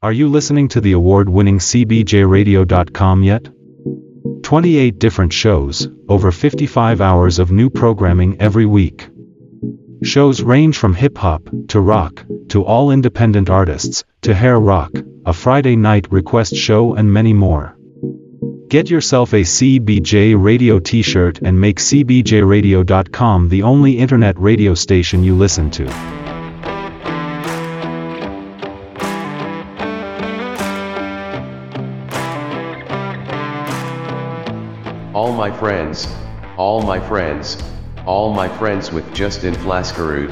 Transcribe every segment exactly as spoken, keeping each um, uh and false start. Are you listening to the award-winning C B J radio dot com yet? twenty-eight different shows, over fifty-five hours of new programming every week. Shows range from hip-hop, to rock, to all independent artists, to hair rock, a Friday night request show and many more. Get yourself a C B J Radio t-shirt and make C B J radio dot com the only internet radio station you listen to. All my friends, all my friends, all my friends with Justin Flaskerud.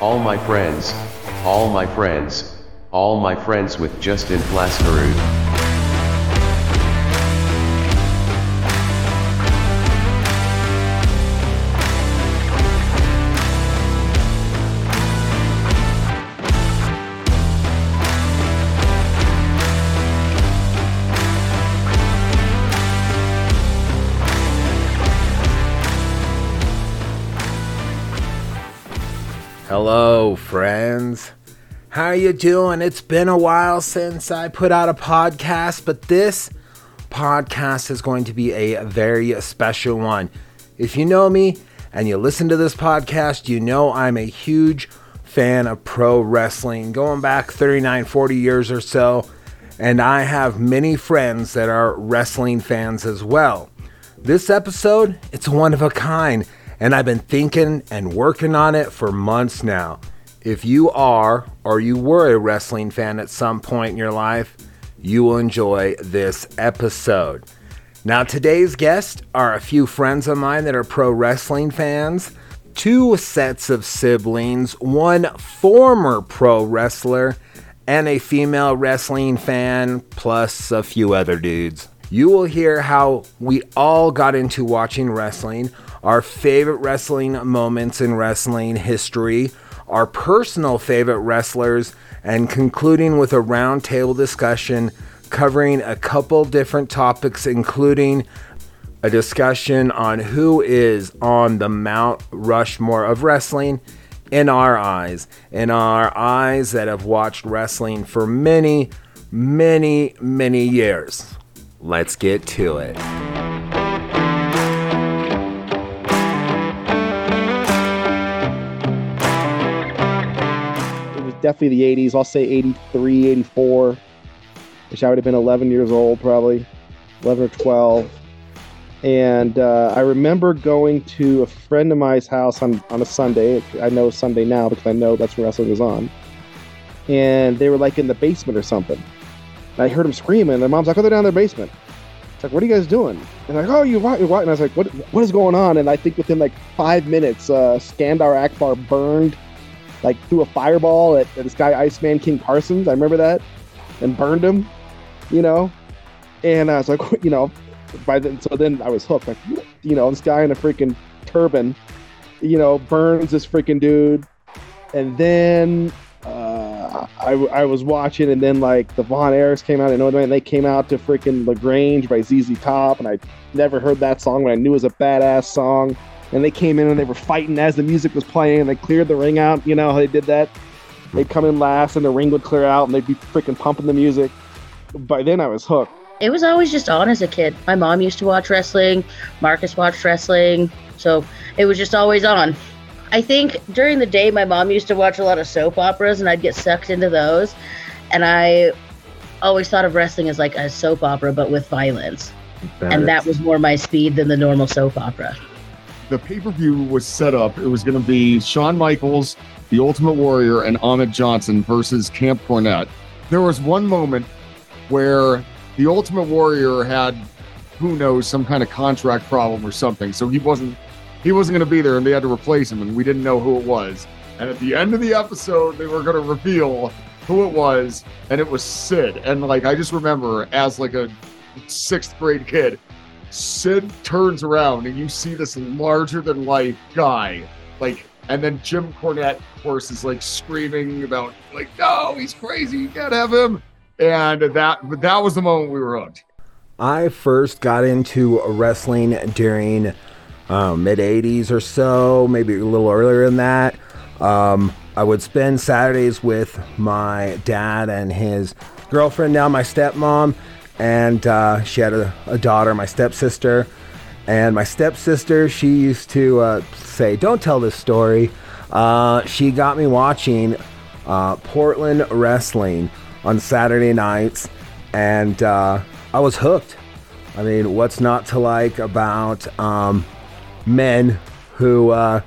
All my friends, all my friends, all my friends with Justin Flaskerud. Hello friends, how are you doing? It's been a while since I put out a podcast, but this podcast is going to be a very special one. If you know me and you listen to this podcast, you know I'm a huge fan of pro wrestling, going back thirty-nine, forty years or so, and I have many friends that are wrestling fans as well. This episode, it's one of a kind. And I've been thinking and working on it for months now. If you are, or you were a wrestling fan at some point in your life, you will enjoy this episode. Now today's guests are a few friends of mine that are pro wrestling fans, two sets of siblings, one former pro wrestler, and a female wrestling fan, plus a few other dudes. You will hear how we all got into watching wrestling, our favorite wrestling moments in wrestling history, our personal favorite wrestlers, and concluding with a roundtable discussion covering a couple different topics, including a discussion on who is on the Mount Rushmore of wrestling in our eyes, in our eyes that have watched wrestling for many, many, many years. Let's get to it. Definitely the eighties. I'll say eighty-three, eighty-four, which I would have been eleven years old, probably eleven or twelve. And uh, I remember going to a friend of mine's house on, on a Sunday. I know Sunday now because I know that's when wrestling was on. And they were like in the basement or something. And I heard them screaming. And their mom's like, "Oh, they're down in their basement." It's like, "What are you guys doing?" And they're like, "Oh, you're right, you're right." And I was like, "What? What is going on?" And I think within like five minutes, uh, Skandar Akbar burned. Like threw a fireball at, at this guy Iceman King Parsons, I remember that, and burned him, you know. And I was like, you know, by then, so then I was hooked. Like, you know, this guy in a freaking turban, you know, burns this freaking dude. And then uh, I I was watching, and then like the Von Erichs came out, and and they came out to freaking "LaGrange" by Z Z Top, and I never heard that song, but I knew it was a badass song. And they came in and they were fighting as the music was playing, and they cleared the ring out. You know how they did that? They'd come in last and the ring would clear out and they'd be freaking pumping the music. By then I was hooked. It was always just on as a kid. My mom used to watch wrestling. Marcus watched wrestling. So it was just always on. I think during the day, my mom used to watch a lot of soap operas and I'd get sucked into those. And I always thought of wrestling as like a soap opera, but with violence. That and is. That was more my speed than the normal soap opera. The pay-per-view was set up. It was going to be Shawn Michaels, the Ultimate Warrior, and Ahmed Johnson versus Camp Cornette. There was one moment where the Ultimate Warrior had, who knows, some kind of contract problem or something. So he wasn't he wasn't going to be there, and they had to replace him, and we didn't know who it was. And at the end of the episode, they were going to reveal who it was, and it was Sid. And like I just remember as like a sixth grade kid, Sid turns around and you see this larger-than-life guy, like, and then Jim Cornette, of course, is like screaming about, like, "No, he's crazy! You can't have him!" And that, that was the moment we were hooked. I first got into wrestling during um, mid eighties or so, maybe a little earlier than that. Um, I would spend Saturdays with my dad and his girlfriend, now my stepmom, and uh, she had a, a daughter, my stepsister. And my stepsister, she used to uh, say, don't tell this story. Uh, she got me watching uh, Portland wrestling on Saturday nights, and uh, I was hooked. I mean, what's not to like about um, men who uh,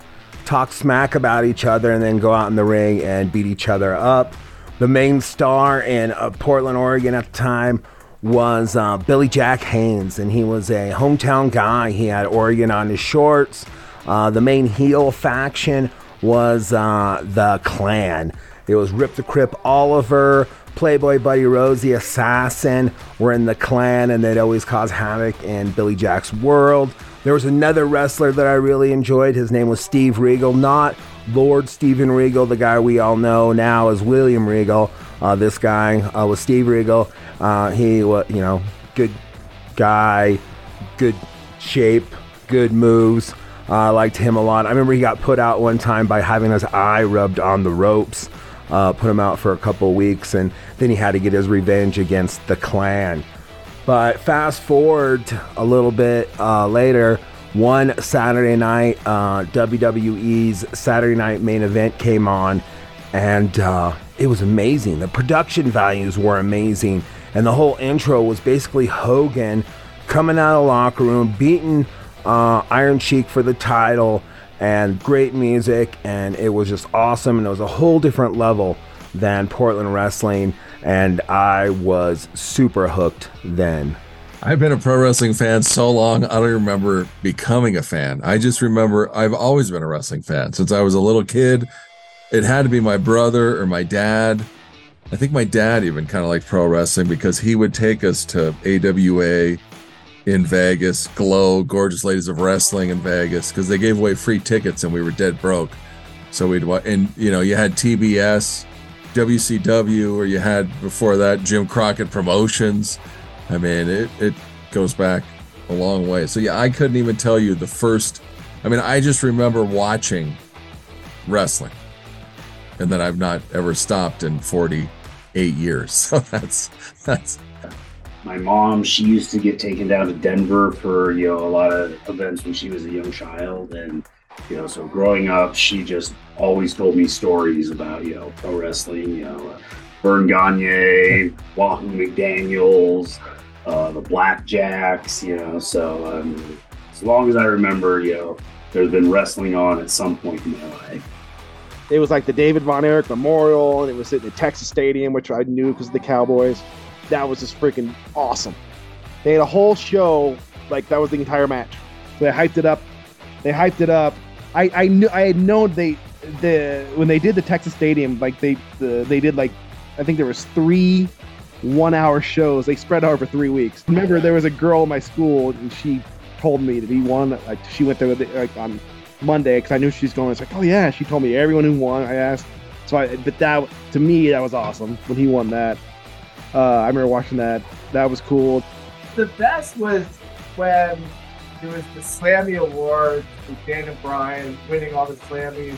talk smack about each other and then go out in the ring and beat each other up? The main star in uh, Portland, Oregon at the time was uh, Billy Jack Haynes, and he was a hometown guy. He had Oregon on his shorts. Uh, the main heel faction was uh, the Klan. It was Rip the Crip Oliver, Playboy Buddy Rose, the Assassin were in the Klan, and they'd always cause havoc in Billy Jack's world. There was another wrestler that I really enjoyed. His name was Steve Regal, not Lord Steven Regal, the guy we all know now as William Regal. Uh, this guy uh, was Steve Regal. Uh, he was, you know, good guy, good shape, good moves. I uh, liked him a lot. I remember he got put out one time by having his eye rubbed on the ropes. Uh, put him out for a couple weeks, and then he had to get his revenge against the Klan. But fast forward a little bit uh, later, one Saturday night, uh, W W E's Saturday Night Main Event came on, and uh, it was amazing. The production values were amazing, and the whole intro was basically Hogan coming out of the locker room, beating Uh, Iron Sheik for the title, and great music, and it was just awesome, and it was a whole different level than Portland wrestling, and I was super hooked then. I've been a pro wrestling fan so long, I don't remember becoming a fan. I just remember I've always been a wrestling fan. Since I was a little kid, it had to be my brother or my dad. I think my dad even kind of liked pro wrestling because he would take us to A W A in Vegas, Glow, Gorgeous Ladies of Wrestling in Vegas, because they gave away free tickets and we were dead broke. So we'd watch, and you know, you had T B S, W C W, or you had before that Jim Crockett Promotions. I mean, it, it goes back a long way. So yeah, I couldn't even tell you the first, I mean, I just remember watching wrestling, and then I've not ever stopped in forty-eight years. So that's, that's, my mom, she used to get taken down to Denver for, you know, a lot of events when she was a young child. And, you know, so growing up, she just always told me stories about, you know, pro wrestling, you know, uh, Vern Gagne, Wahoo McDaniels, uh, the Blackjacks, you know. So um, as long as I remember, you know, there's been wrestling on at some point in my life. It was like the David Von Erich Memorial, and it was at the Texas Stadium, which I knew because of the Cowboys. That was just freaking awesome. They had a whole show, like that was the entire match. So they hyped it up. They hyped it up. I, I knew I had known they the when they did the Texas Stadium, like they the, they did like I think there was three one-hour shows. They spread out over three weeks. Remember, there was a girl in my school, and she told me that he won. Like she went there like on Monday because I knew she's going. It's like, oh yeah, she told me everyone who won. I asked. So I, but that to me that was awesome when he won that. Uh, I remember watching that. That was cool. The best was when there was the Slammy Awards with Daniel Bryan winning all the Slammys.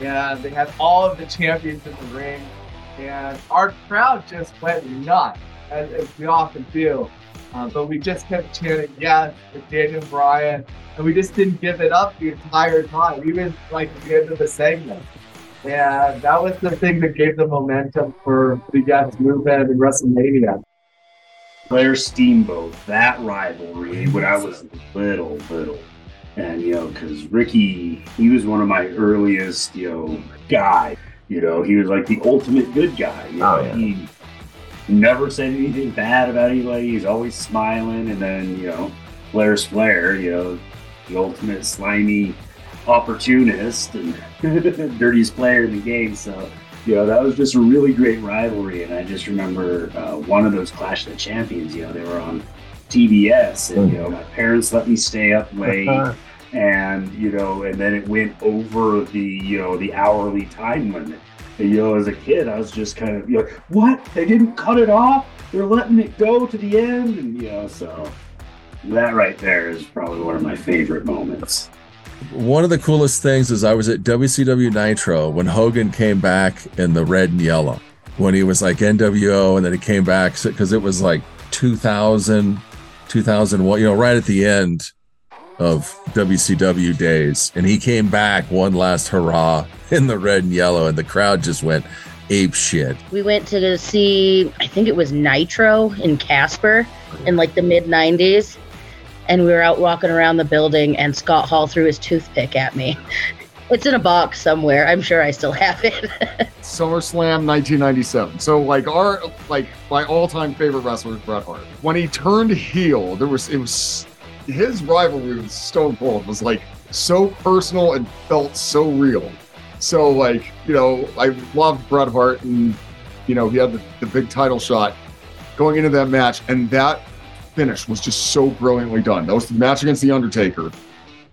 And they had all of the champions in the ring. And our crowd just went nuts, as, as we often do. Uh, but we just kept chanting, yes, with Daniel Bryan. And we just didn't give it up the entire time, even like at the end of the segment. Yeah, that was the thing that gave the momentum for the Yes movement in WrestleMania. Flair Steamboat, that rivalry when I was little, little. And, you know, because Ricky, he was one of my earliest, you know, guy. You know, he was like the ultimate good guy. You know, oh, yeah. He never said anything bad about anybody. He's always smiling. And then, you know, Flair's Flair, you know, the ultimate slimy opportunist and dirtiest player in the game. So, you know, that was just a really great rivalry. And I just remember uh, one of those Clash of the Champions, you know, they were on T B S, and, you know, my parents let me stay up late and, you know, and then it went over the, you know, the hourly time limit. And, you know, as a kid, I was just kind of, you know, what? They didn't cut it off? They're letting it go to the end? And, you know, so that right there is probably one of my favorite moments. One of the coolest things is I was at W C W Nitro when Hogan came back in the red and yellow, when he was like N W O, and then he came back because it was like two thousand, two thousand one, you know, right at the end of W C W days. And he came back one last hurrah in the red and yellow, and the crowd just went ape shit. We went to see, I think it was Nitro in Casper in like the mid nineties. And we were out walking around the building, and Scott Hall threw his toothpick at me. It's in a box somewhere. I'm sure I still have it. SummerSlam nineteen ninety-seven. So, like, our like my all-time favorite wrestler is Bret Hart. When he turned heel, there was it was his rivalry with Stone Cold was like so personal and felt so real. So, like, you know, I loved Bret Hart, and you know he had the, the big title shot going into that match, and that finish was just so brilliantly done. That was the match against The Undertaker,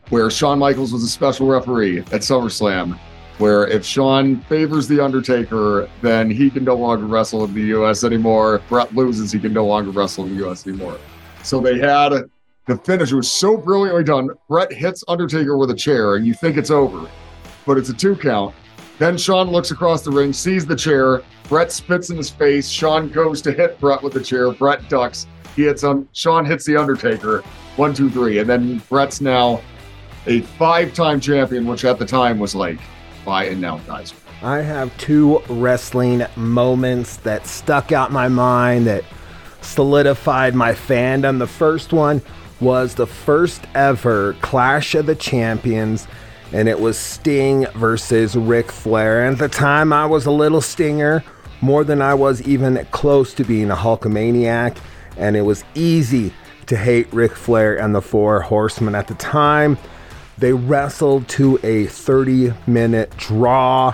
where Shawn Michaels was a special referee at SummerSlam, where if Shawn favors The Undertaker, then he can no longer wrestle in the U S anymore. If Bret loses, he can no longer wrestle in the U S anymore. So they had the finish. It was so brilliantly done. Bret hits Undertaker with a chair, and you think it's over, but it's a two count. Then Shawn looks across the ring, sees the chair. Bret spits in his face. Shawn goes to hit Bret with the chair. Bret ducks. He hits um, Shawn hits The Undertaker, one, two, three. And then Bret's now a five-time champion, which at the time was like, bye and now, guys. I have two wrestling moments that stuck out in my mind that solidified my fandom. The first one was the first ever Clash of the Champions, and it was Sting versus Ric Flair. And at the time, I was a little Stinger, more than I was even close to being a Hulkamaniac. And it was easy to hate Ric Flair and the Four Horsemen at the time. They wrestled to a thirty-minute draw.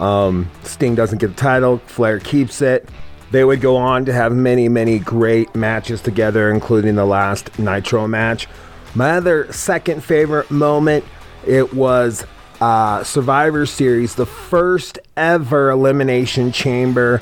Um, Sting doesn't get the title. Flair keeps it. They would go on to have many, many great matches together, including the last Nitro match. My other second favorite moment, it was uh, Survivor Series, the first ever Elimination Chamber.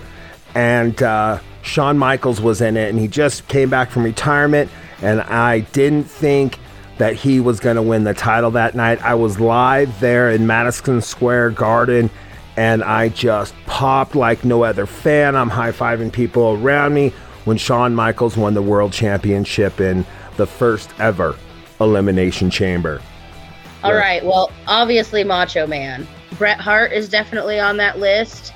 And uh, Shawn Michaels was in it, and he just came back from retirement, and I didn't think that he was going to win the title that night. I was live there in Madison Square Garden, and I just popped like no other fan. I'm high-fiving people around me when Shawn Michaels won the World Championship in the first ever Elimination Chamber. All yeah. right, well, obviously Macho Man. Bret Hart is definitely on that list.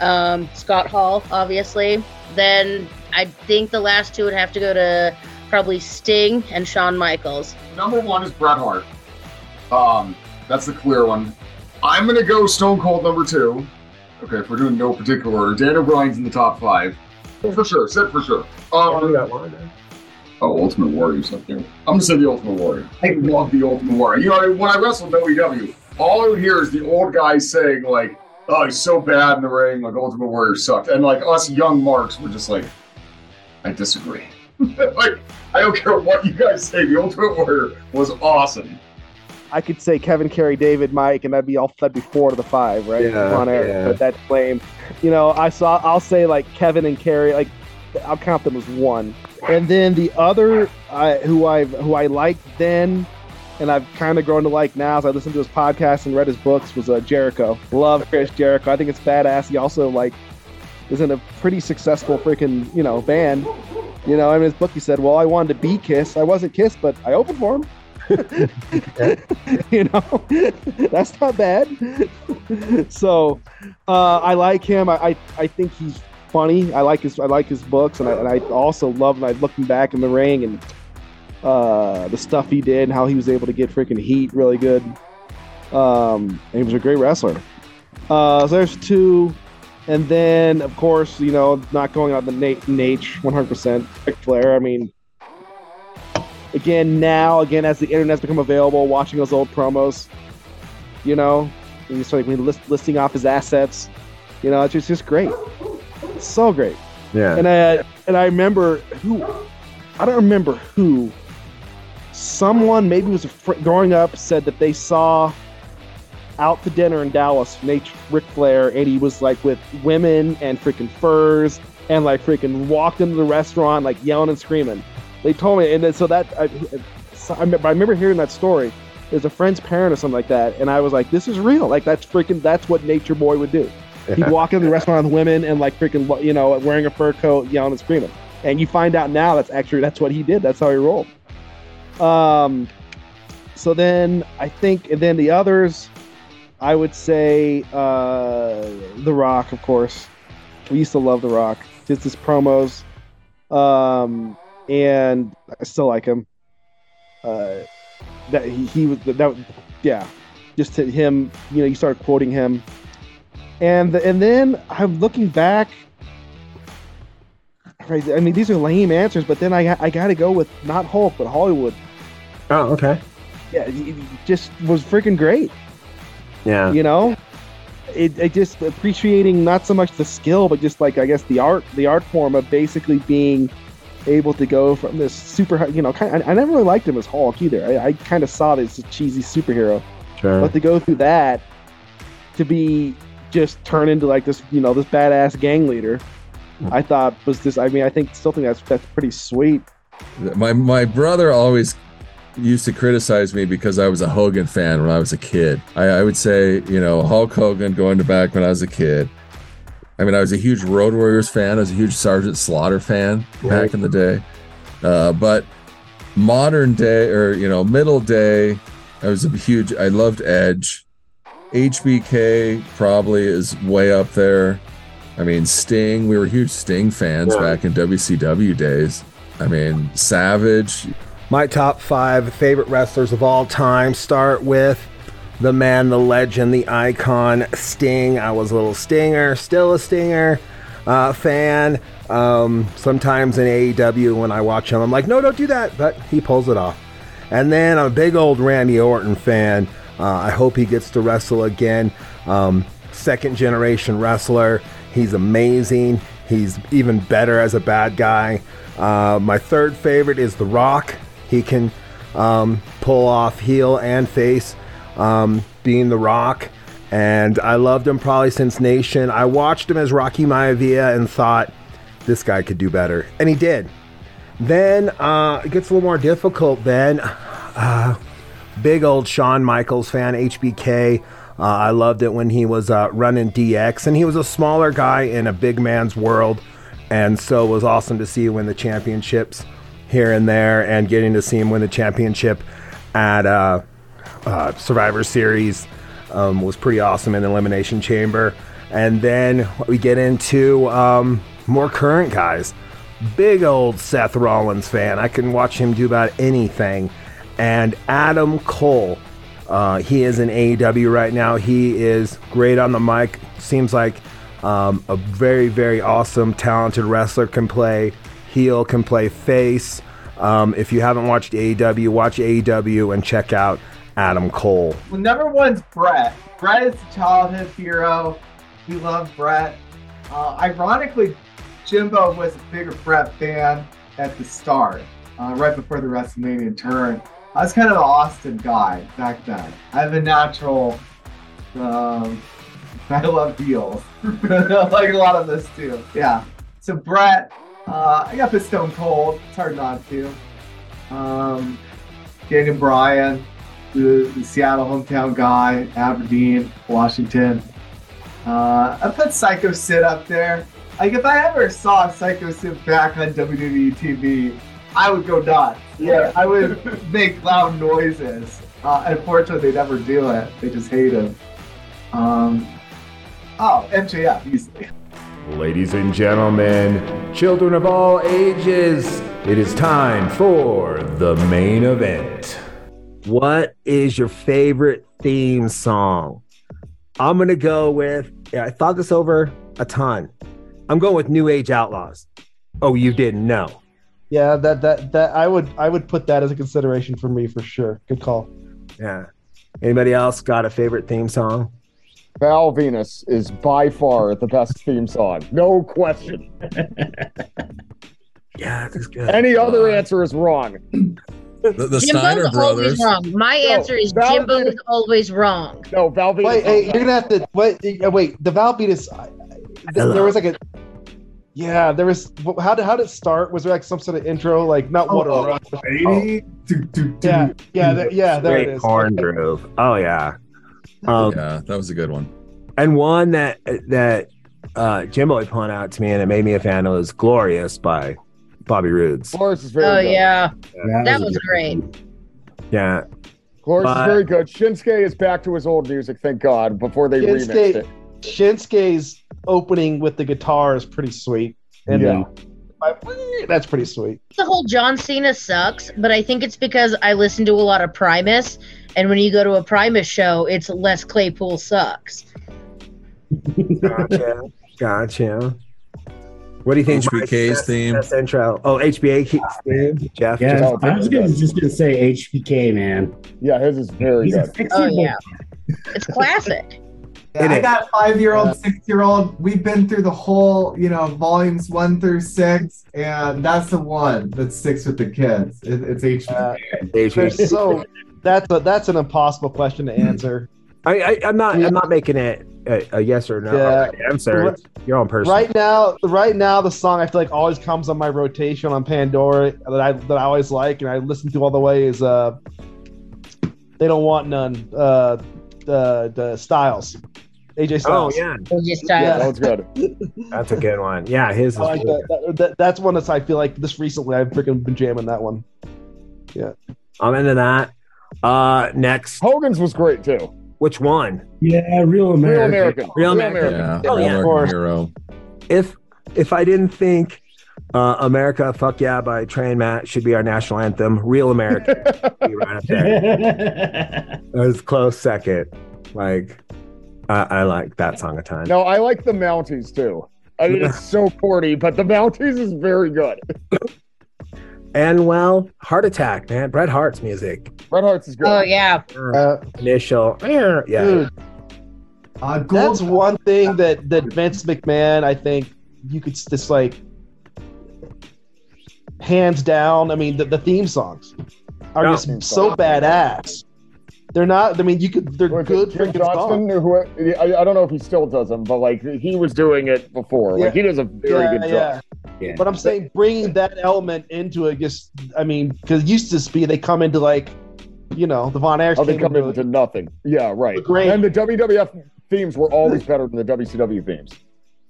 Um, Scott Hall, obviously. Then I think the last two would have to go to probably Sting and Shawn Michaels. Number one is Bret Hart. Um, that's the clear one. I'm going to go Stone Cold number two. Okay, if we're doing no particular order. Daniel Bryan's in the top five. For sure, Sid for sure. Um, that one, oh, Ultimate Warrior's up there. I'm going to say the Ultimate Warrior. I love the Ultimate Warrior. You know, when I wrestled W W, all I would hear is the old guy saying, like, oh, he's so bad in the ring, like Ultimate Warrior sucked. And like us young marks were just like, I disagree. Like, I don't care what you guys say, the Ultimate Warrior was awesome. I could say Kevin, Kerry, David, Mike, and that'd be all that'd be four to the five, right? Yeah, Von Erichs, yeah. But that's lame. You know, I saw I'll say like Kevin and Kerry, like I'll count them as one. And then the other uh, who I who I liked then, and I've kind of grown to like now as I listened to his podcast and read his books, was uh, Jericho. Love Chris Jericho. I think it's badass. He also, like, is in a pretty successful freaking, you know, band. You know, in his book he said, well, I wanted to be Kiss. I wasn't Kiss, but I opened for him. You know, that's not bad. So uh, I like him. I, I I think he's funny. I like his I like his books, and I, and I also love like, looking back in the ring and Uh, the stuff he did and how he was able to get freaking heat really good. Um, and he was a great wrestler. Uh, so there's two. And then, of course, you know, not going on the Nate, Nate one hundred percent Ric Flair. I mean, again, now, again, as the internet's become available, watching those old promos, you know, and he's like list, listing off his assets, you know, it's just, it's just great. It's so great. Yeah. And I, and I remember who, I don't remember who, someone, maybe it was a fr- growing up, said that they saw out to dinner in Dallas Nate, Ric Flair, and he was like with women and freaking furs and like freaking walked into the restaurant like yelling and screaming. They told me, and then, so that I, I remember hearing that story. There's a friend's parent or something like that, and I was like, "This is real. Like that's freaking. That's what Nature Boy would do. He'd walk into the restaurant with women and like freaking, you know, wearing a fur coat, yelling and screaming. And you find out now that's actually that's what he did. That's how he rolled. Um, so then I think, and then the others, I would say uh, The Rock, of course. We used to love The Rock. Just his promos, um, and I still like him. Uh, that he, he was that, yeah. Just to him, you know, you started quoting him, and the, and then I'm looking back. Right, I mean, these are lame answers, but then I I got to go with not Hulk, but Hollywood. Oh, okay. Yeah, he, he just was freaking great. Yeah, you know. It, it just appreciating not so much the skill, but just like I guess the art, the art form of basically being able to go from this super, you know, kind of, I, I never really liked him as Hulk either. I, I kind of saw this cheesy superhero, sure. But to go through that to be just turn into like this, you know, this badass gang leader, mm. I thought was this. I mean, I think still think that's that's pretty sweet. My my brother always used to criticize me because I was a Hogan fan when I was a kid. I, I would say, you know, Hulk Hogan going to back when I was a kid. I mean, I was a huge Road Warriors fan. I was a huge Sergeant Slaughter fan back in the day. Uh, but modern day or, you know, middle day, I was a huge, I loved Edge. H B K probably is way up there. I mean, Sting, we were huge Sting fans yeah. back in W C W days. I mean, Savage. My top five favorite wrestlers of all time start with the man, the legend, the icon, Sting. I was a little Stinger, still a Stinger uh, fan. Um, sometimes in A E W when I watch him, I'm like, no, don't do that. But he pulls it off. And then I'm a big old Randy Orton fan. Uh, I hope he gets to wrestle again. Um, second generation wrestler. He's amazing. He's even better as a bad guy. Uh, my third favorite is The Rock. He can um, pull off heel and face, um, being The Rock. And I loved him probably since Nation. I watched him as Rocky Maivia and thought, this guy could do better. And he did. Then uh, it gets a little more difficult then. Uh, big old Shawn Michaels fan, H B K. Uh, I loved it when he was uh, running D X. And he was a smaller guy in a big man's world. And so it was awesome to see him win the championships here and there, and getting to see him win the championship at uh, uh, Survivor Series um, was pretty awesome in the Elimination Chamber. And then we get into um, more current guys. Big old Seth Rollins fan. I can watch him do about anything. And Adam Cole, uh, he is in A E W right now. He is great on the mic. Seems like um, a very, very awesome, talented wrestler. Can play heel, can play face. Um, if you haven't watched A E W, watch A E W and check out Adam Cole. Well, number one's Brett. Brett is the childhood hero. We love Brett. Uh, ironically, Jimbo was a bigger Brett fan at the start, uh, right before the WrestleMania turn. I was kind of an Austin guy back then. I have a natural, um, I love heels. Like a lot of us too. Yeah. So Brett. Uh, I got the Stone Cold. It's hard not to. Um, Daniel Bryan, the, the Seattle hometown guy, Aberdeen, Washington. Uh, I put Psycho Sid up there. Like if I ever saw Psycho Sid back on W W E T V, I would go nuts. Yeah, I would make loud noises. Uh, unfortunately, they never do it. They just hate him. Um, oh, M J F easily. Ladies and gentlemen, children of all ages, it is time for the main event. What is your favorite theme song? I'm going to go with, yeah, I thought this over a ton. I'm going with New Age Outlaws. Oh, you didn't know. Yeah, that that that I would I would put that as a consideration for me for sure. Good call. Yeah. Anybody else got a favorite theme song? Val Venis is by far the best theme song. No question. Yeah, that's good. Any uh, other answer is wrong. The, the Steiner brothers. Wrong. My no, answer is Val Jimbo Venis. Is always wrong. No, Val Venis. Wait, hey, you're going to have to... Wait, wait the Val Venis... There was like a... Yeah, there was. How did how did it start? Was there like some sort of intro, like not oh, water? Oh, oh. Baby. Do, do, yeah, do, yeah, there, yeah. There it is. Corn groove. Oh yeah. Um, yeah, that was a good one. And one that that uh, Jimbo had pointed out to me, and it made me a fan. It was "Glorious" by Bobby Roode's. Glorious is very. Oh good. Yeah. yeah, that, that was, was great. Yeah. Glorious but, is very good. Shinsuke is back to his old music, thank God. Before they Shinsuke, remixed it. Shinsuke's opening with the guitar is pretty sweet, and yeah. I, that's pretty sweet. The whole John Cena sucks, but I think it's because I listen to a lot of Primus, and when you go to a Primus show, it's Les Claypool sucks. Gotcha, gotcha. What do you think? H B K's theme. That's intro. Oh, H B K's theme. Jeff. Yeah, Jeff. I was gonna, just going to say H B K, man. Yeah, his is very He's good. Oh, yeah. It's classic. Yeah, I got five-year-old, yeah. six-year-old. We've been through the whole, you know, volumes one through six, and that's the one that sticks with the kids. It, it's H B K. Uh, so that's a, that's an impossible question to answer. I, I, I'm not. Yeah. I'm not making it a, a yes or no yeah. answer. It's your own person. Right now, right now, the song I feel like always comes on my rotation on Pandora that I that I always like and I listen to all the way is uh, "They Don't Want None." Uh, the the Styles. A J Styles. Oh, yeah. A J Styles. Yeah, that was good. That's a good one. Yeah, his is like good. That. That, that, that's one that's I feel like this recently I've freaking been jamming that one. Yeah. I'm into that. Uh, next. Hogan's was great, too. Which one? Yeah, Real American. Real American. Real American. Yeah, oh, yeah. Real American Hero. If, if I didn't think uh, America, Fuck Yeah, by Train Matt should be our national anthem, Real American would be right up there. That was close second. Like... Uh, I like that song a ton. No, I like the Mounties too. I mean, it's so corny, but the Mounties is very good. And well, Heart Attack, man. Bret Hart's music. Bret Hart's is good. Oh yeah. Uh, initial. Yeah. Dude, uh, that's one thing that that Vince McMahon, I think, you could just like hands down. I mean, the, the theme songs are no. just so badass. They're not. I mean, you could. They're good. Jim Johnston, or who, I, I don't know if he still does them, but like he was doing it before. Like yeah. he does a very yeah, good yeah. job. Yeah. But I'm saying bringing that element into it. Just, I mean, because it used to just be they come into like, you know, the Von Erichs. Oh, they come into, into nothing. Yeah, right. Great. And the W W F themes were always better than the W C W themes.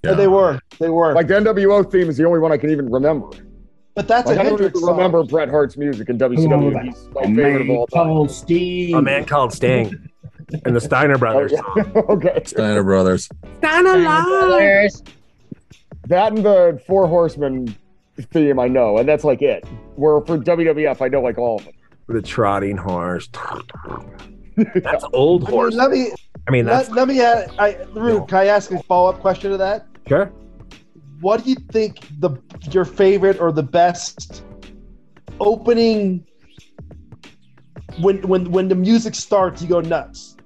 Yeah. Yeah, they were. They were. Like the N W O theme is the only one I can even remember. But that's like, a I don't even remember Bret Hart's music in W C W. He's my favorite of all time. Steve. A man called Sting. And the Steiner Brothers. Oh, yeah. Okay. Steiner Brothers. Steiner Brothers. That and the Four Horsemen theme I know, and that's like it. Where for W W F, I know like all of them. The trotting horse. That's old I mean, horse. Let me. I mean, that's let, let me. Add, I, Rude, no. Can I ask a follow-up question to that? Sure. What do you think the your favorite or the best opening when when when the music starts you go nuts,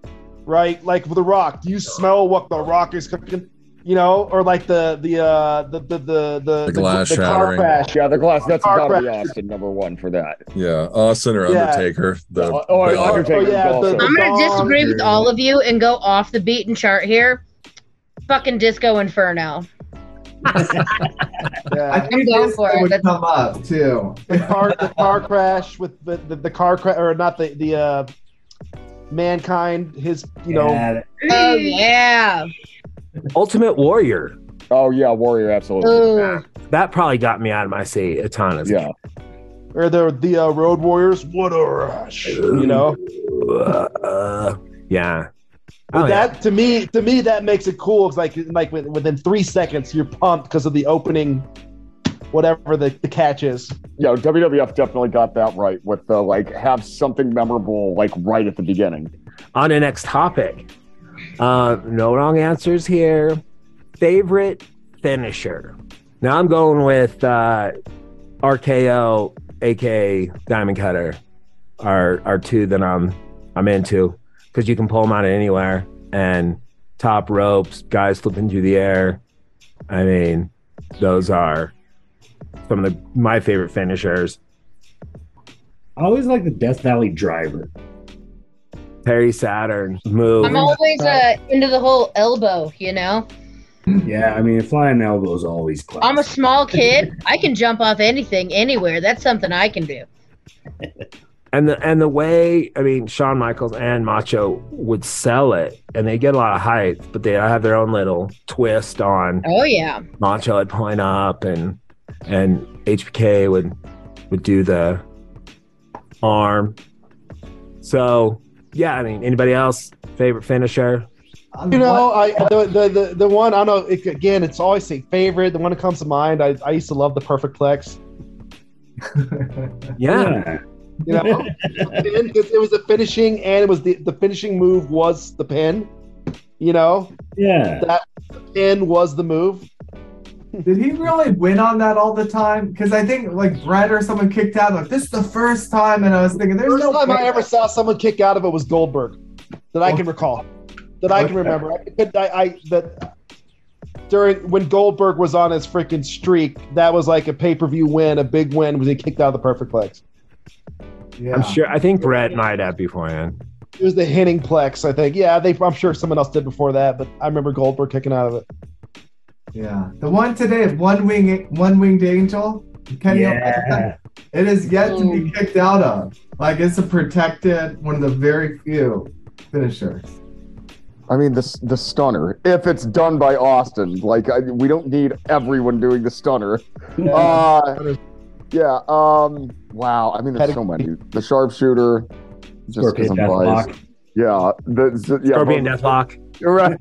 right? Like with The Rock, do you smell what The Rock is cooking, you know, or like the the uh, the the the the, the glass the, the shattering, car crash. Yeah, the glass. That's Bobby Austin number one for that. Yeah, Austin or yeah. Undertaker. The, oh, oh, the, Undertaker oh, yeah, the, the I'm gonna disagree with all of you and go off the beaten chart here. Fucking Disco Inferno. Yeah. I think it would That's come up too. The car, the car crash with the the, the car crash, or not the the uh, Mankind. His you yeah. know, oh yeah, Ultimate Warrior. Oh yeah, Warrior absolutely. Ooh. That probably got me out of my seat a ton of yeah. Kids. Or the the uh, Road Warriors. What a rush! Ooh. You know, uh, yeah. Oh, that yeah. to me, to me, that makes it cool. It's like, like within three seconds, you're pumped because of the opening, whatever the, the catch is. Yeah, W W F definitely got that right with the like have something memorable like right at the beginning. On the next topic, uh, no wrong answers here. Favorite finisher. Now I'm going with uh, R K O, aka Diamond Cutter, are are two that I'm I'm into. Because you can pull them out of anywhere, and top ropes, guys flipping through the air. I mean, those are some of the, my favorite finishers. I always like the Death Valley Driver. Perry Saturn move. I'm always uh, into the whole elbow, you know. Yeah, I mean, flying elbow is always classic. I'm a small kid. I can jump off anything, anywhere. That's something I can do. And the and the way, I mean, Shawn Michaels and Macho would sell it, and they get a lot of hype, but they have their own little twist on. Oh yeah. Macho would point up, and and H B K would would do the arm. So yeah, I mean, anybody else favorite finisher? You know, I the the the, the one I know. It, again, it's always a favorite. The one that comes to mind. I I used to love the Perfect Plex. Yeah. You know, it, it, it was the finishing, and it was the, the finishing move was the pin. You know, yeah, that the pin was the move. Did he really win on that all the time? Because I think like Brett or someone kicked out. Like this is the first time, and I was thinking, there's the first no time I ever saw someone kick out of it was Goldberg, that I can recall, that I can remember. I, I, I that during when Goldberg was on his freaking streak, that was like a pay per view win, a big win, was he kicked out of the Perfect Plex. Yeah. I'm sure. I think Brett might have beforehand. It was the Henning Plex, I think. Yeah, they. I'm sure someone else did before that, but I remember Goldberg kicking out of it. Yeah, the one today, one wing, one winged angel. Kenny, yeah. It is yet to be kicked out of. Like it's a protected, one of the very few finishers. I mean, the the stunner. If it's done by Austin, like I, we don't need everyone doing the stunner. Yeah. Uh, Yeah. Um. Wow. I mean, there's so many. The sharpshooter. Just because I'm biased. Yeah. The, the, yeah. Scorpion Deathlock. You're right.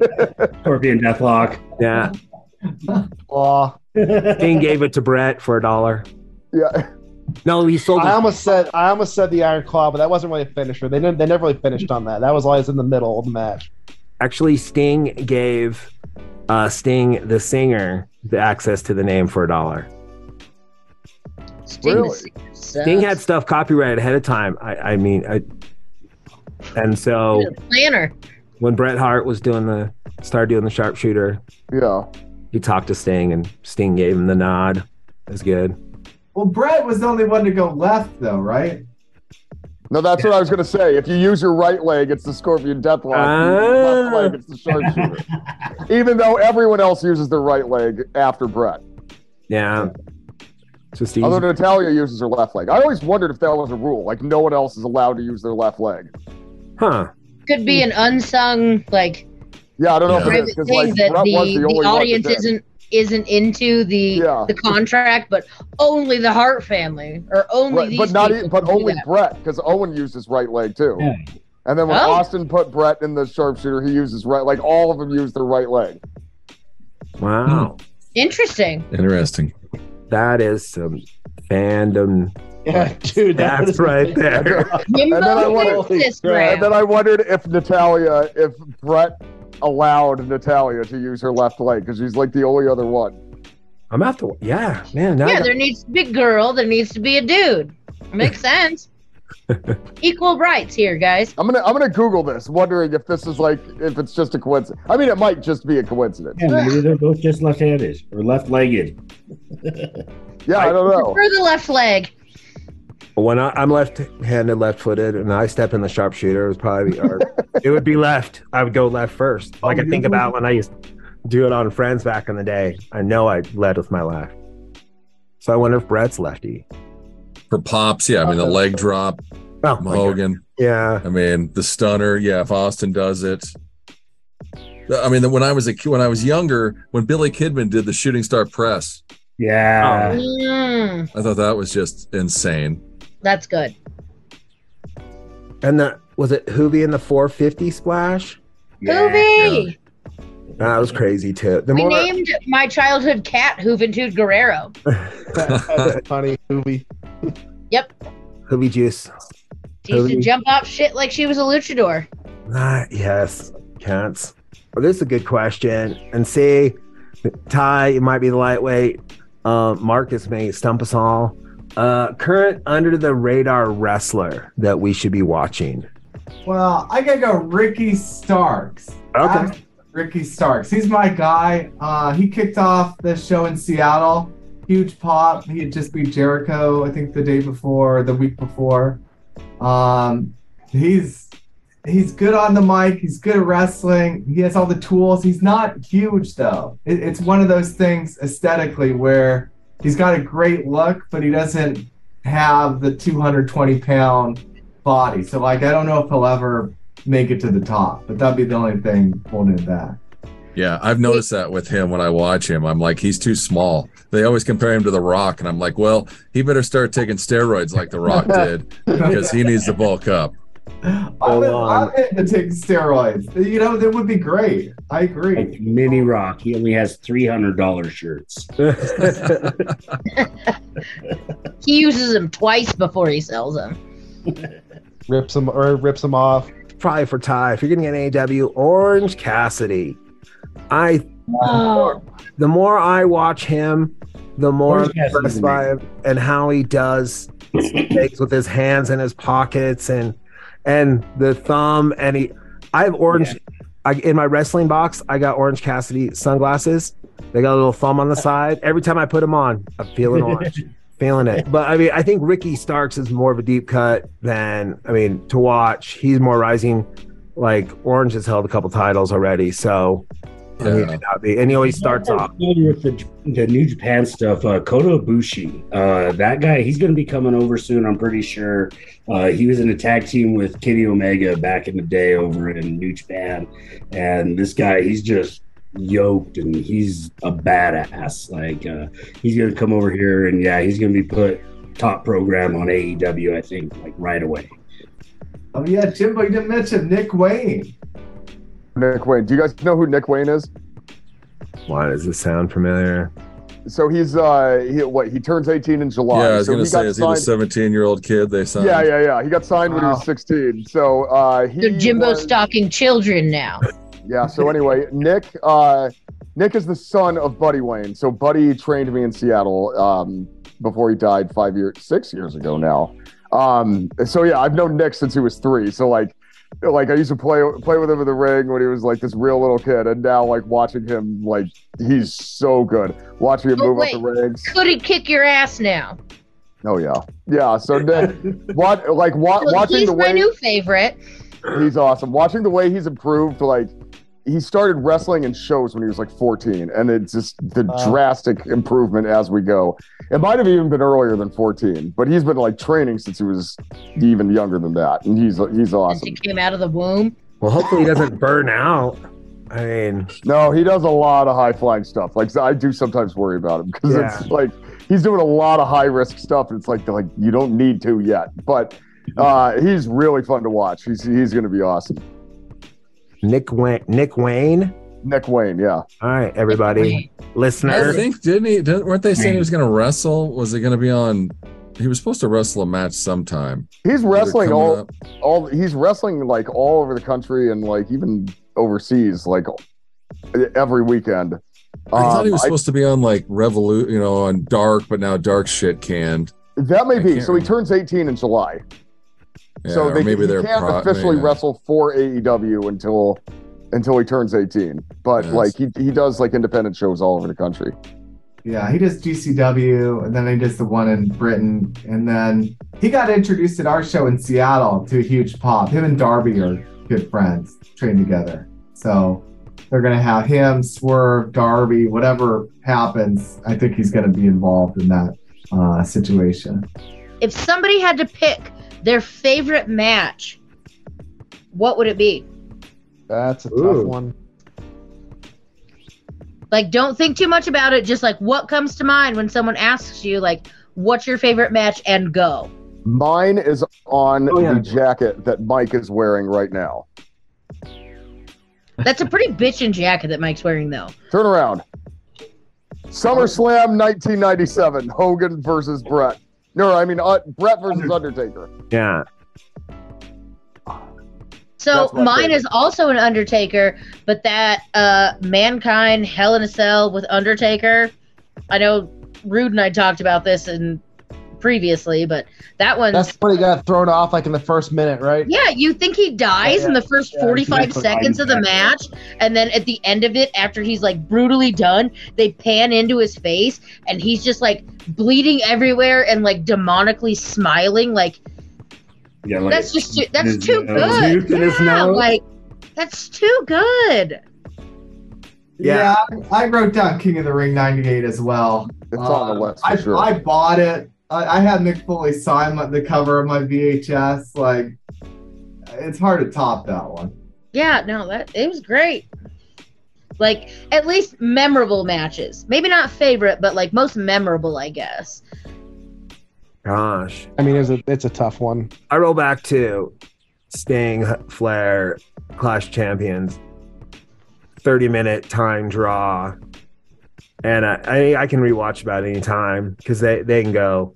Scorpion Deathlock. Yeah. Oh. Sting gave it to Brett for a dollar. Yeah. No, he sold. I it. almost said. I almost said the Iron Claw, but that wasn't really a finisher. They didn't. They never really finished on that. That was always in the middle of the match. Actually, Sting gave uh, Sting the singer the access to the name for a dollar. Sting, really? Sting had stuff copyrighted ahead of time. I, I mean, I, and so planner. When Bret Hart was doing the started doing the sharpshooter, yeah, he talked to Sting, and Sting gave him the nod. It was good. Well, Bret was the only one to go left, though, right? No, that's yeah. what I was going to say. If you use your right leg, it's the Scorpion Deathlock. Uh... Left leg, it's the sharpshooter. Even though everyone else uses their right leg after Bret. Yeah. So although Natalia uses her left leg. I always wondered if that was a rule. Like, no one else is allowed to use their left leg. Huh. Could be an unsung, like... Yeah, I don't know if it is. Because, like, that the, was the, the only audience isn't, isn't into the yeah. the contract, but only the Hart family. Or only right. these but not even, But only that. Brett, because Owen used his right leg, too. Yeah. And then when oh. Austin put Brett in the sharpshooter, he used his right... Like, all of them used their right leg. Wow. Hmm. Interesting. Interesting. That is some fandom. Yeah, dude, that that's right there. and, then I wondered, and then I wondered if Natalia, if Brett allowed Natalia to use her left leg because she's like the only other one. I'm after. Yeah, man. Yeah, that... there needs to be a girl. There needs to be a dude. Makes sense. Equal rights here, guys. I'm gonna I'm gonna Google this, wondering if this is like if it's just a coincidence. I mean, it might just be a coincidence. Yeah, maybe they're both just left-handed or left-legged. Yeah, I, I don't know. Prefer the left leg. When I, I'm left-handed, left-footed, and I step in the sharpshooter, it would probably be, or it would be left. I would go left first. Like oh, I think about when I used to do it on Friends back in the day. I know I led with my left. So I wonder if Brett's lefty. For pops, yeah. I mean, the leg drop, oh, Hogan. Yeah. I mean, the stunner. Yeah, if Austin does it. I mean, when I was a when I was younger, when Billy Kidman did the shooting star press. Yeah. Oh, yeah. I thought that was just insane. That's good. And the was it Hoovy in the four fifty splash? Yeah. Hoovy. Yeah. That was crazy too. The I more... named my childhood cat Juventud Guerrero. That's funny, Hoovy. Yep. Hoovy juice. She used Hoovy. to jump off shit like she was a luchador. Ah, yes, cats. Well, this is a good question. And see, Ty, it might be the lightweight. Uh, Marcus may stump us all. Uh, current under-the-radar wrestler that we should be watching. Well, I gotta go Ricky Starks. Okay. Ricky Starks. He's my guy. Uh, he kicked off the show in Seattle. Huge pop. He had just beat Jericho, I think, the day before or the week before. Um, he's He's good on the mic. He's good at wrestling. He has all the tools. He's not huge, though. It, it's one of those things aesthetically where he's got a great look, but he doesn't have the two hundred twenty pound body. So, like, I don't know if he'll ever make it to the top, but that'd be the only thing holding it back. Yeah, I've noticed that with him when I watch him. I'm like, he's too small. They always compare him to The Rock, and I'm like, well, he better start taking steroids like The Rock did because he needs to bulk up. I'm into taking steroids. You know, that would be great. I agree. Like Mini Rock, he only has three hundred dollar shirts. He uses them twice before he sells them. Rips them or rips them off. Probably for Ty. If you're going to get an A E W, Orange Cassidy. I oh. The more I watch him, the more I'm impressed by him and how he does things with his hands in his pockets and and the thumb. And he, I have orange yeah. I, in my wrestling box. I got Orange Cassidy sunglasses. They got a little thumb on the side. Every time I put them on, I'm feeling orange, feeling it. But I mean, I think Ricky Starks is more of a deep cut than I mean to watch. He's more rising. Like Orange has held a couple titles already, so. Yeah. And he always starts off with the, the New Japan stuff. Uh, Kota Ibushi, uh, that guy, he's going to be coming over soon, I'm pretty sure. Uh, he was in a tag team with Kenny Omega back in the day over in New Japan, and this guy, he's just yoked and he's a badass. Like uh, he's going to come over here, and yeah, he's going to be put top program on A E W, I think, like right away. Oh yeah, Jimbo, you didn't mention Nick Wayne. Nick Wayne. Do you guys know who Nick Wayne is? Why does this sound familiar? So he's uh, he, what he turns eighteen in July. Yeah, I was so gonna he say, is signed... he a seventeen-year-old kid they signed? Yeah, yeah, yeah. He got signed wow. when he was sixteen. So uh, he. So Jimbo's was... stalking children now. Yeah. So anyway, Nick, uh, Nick is the son of Buddy Wayne. So Buddy trained me in Seattle um, before he died five years, six years ago now. Um, so yeah, I've known Nick since he was three. So like. Like I used to play play with him in the ring when he was like this real little kid, and now like watching him, like he's so good. Watching him oh, move wait. up the rings. Could he kick your ass now? Oh yeah, yeah. So Nick, what like wa- so watching the way he's my new favorite. He's awesome. Watching the way he's improved, like he started wrestling in shows when he was like fourteen, and it's just the uh, drastic improvement as we go. It might have even been earlier than fourteen, but he's been like training since he was even younger than that, and he's he's awesome. Since he came out of the womb. Well, hopefully he doesn't burn out. I mean, no, he does a lot of high flying stuff. Like I do sometimes worry about him because yeah. it's like he's doing a lot of high risk stuff, and it's like like you don't need to yet. But uh, he's really fun to watch. He's he's going to be awesome. Nick Wayne. Nick Wayne. Nick Wayne, yeah. All right, everybody, listeners. I think didn't he? Didn't, weren't they saying he was going to wrestle? Was it going to be on? He was supposed to wrestle a match sometime. He's wrestling all, up. all. He's wrestling like all over the country and like even overseas, like every weekend. I um, thought he was supposed I, to be on like Revolut, you know, on Dark, but now Dark shit canned. That may I be. So remember. He turns eighteen in July. Yeah, so they maybe he can't pro- officially maybe. wrestle for A E W until. until he turns eighteen, but yes. like he he does like independent shows all over the country. Yeah, he does G C W, and then he does the one in Britain, and then he got introduced at our show in Seattle to a huge pop. Him and Darby are good friends, train together. So they're gonna have him, Swerve, Darby, whatever happens, I think he's gonna be involved in that uh, situation. If somebody had to pick their favorite match, what would it be? That's a Ooh. tough one. Like, don't think too much about it. Just like, what comes to mind when someone asks you, like, what's your favorite match, and go. Mine is on oh, yeah. the jacket that Mike is wearing right now. That's a pretty bitchin' jacket that Mike's wearing, though. Turn around. SummerSlam nineteen ninety-seven, Hogan versus Brett. No, I mean, uh, Brett versus Undertaker. Yeah. So mine favorite. is also an Undertaker, but that uh, Mankind Hell in a Cell with Undertaker. I know Rude and I talked about this in previously, but that one's... That's when he got thrown off like in the first minute, right? Yeah, you think he dies yeah, yeah. in the first yeah, forty-five seconds of the match, and then at the end of it, after he's like brutally done, they pan into his face, and he's just like bleeding everywhere and like demonically smiling, like... Yeah, like that's just too, that's too good. Yeah, like that's too good. Yeah, yeah I, I wrote down King of the Ring ninety-eight as well. It's uh, on the list. For I, sure. I bought it. I, I had Mick Foley sign the cover of my V H S. Like, it's hard to top that one. Yeah, no, that it was great. Like, at least memorable matches. Maybe not favorite, but like most memorable, I guess. Gosh, I mean, it's a it's a tough one. I roll back to Sting, Flair, Clash Champions, thirty minute time draw, and I I, I can rewatch about any time because they they can go,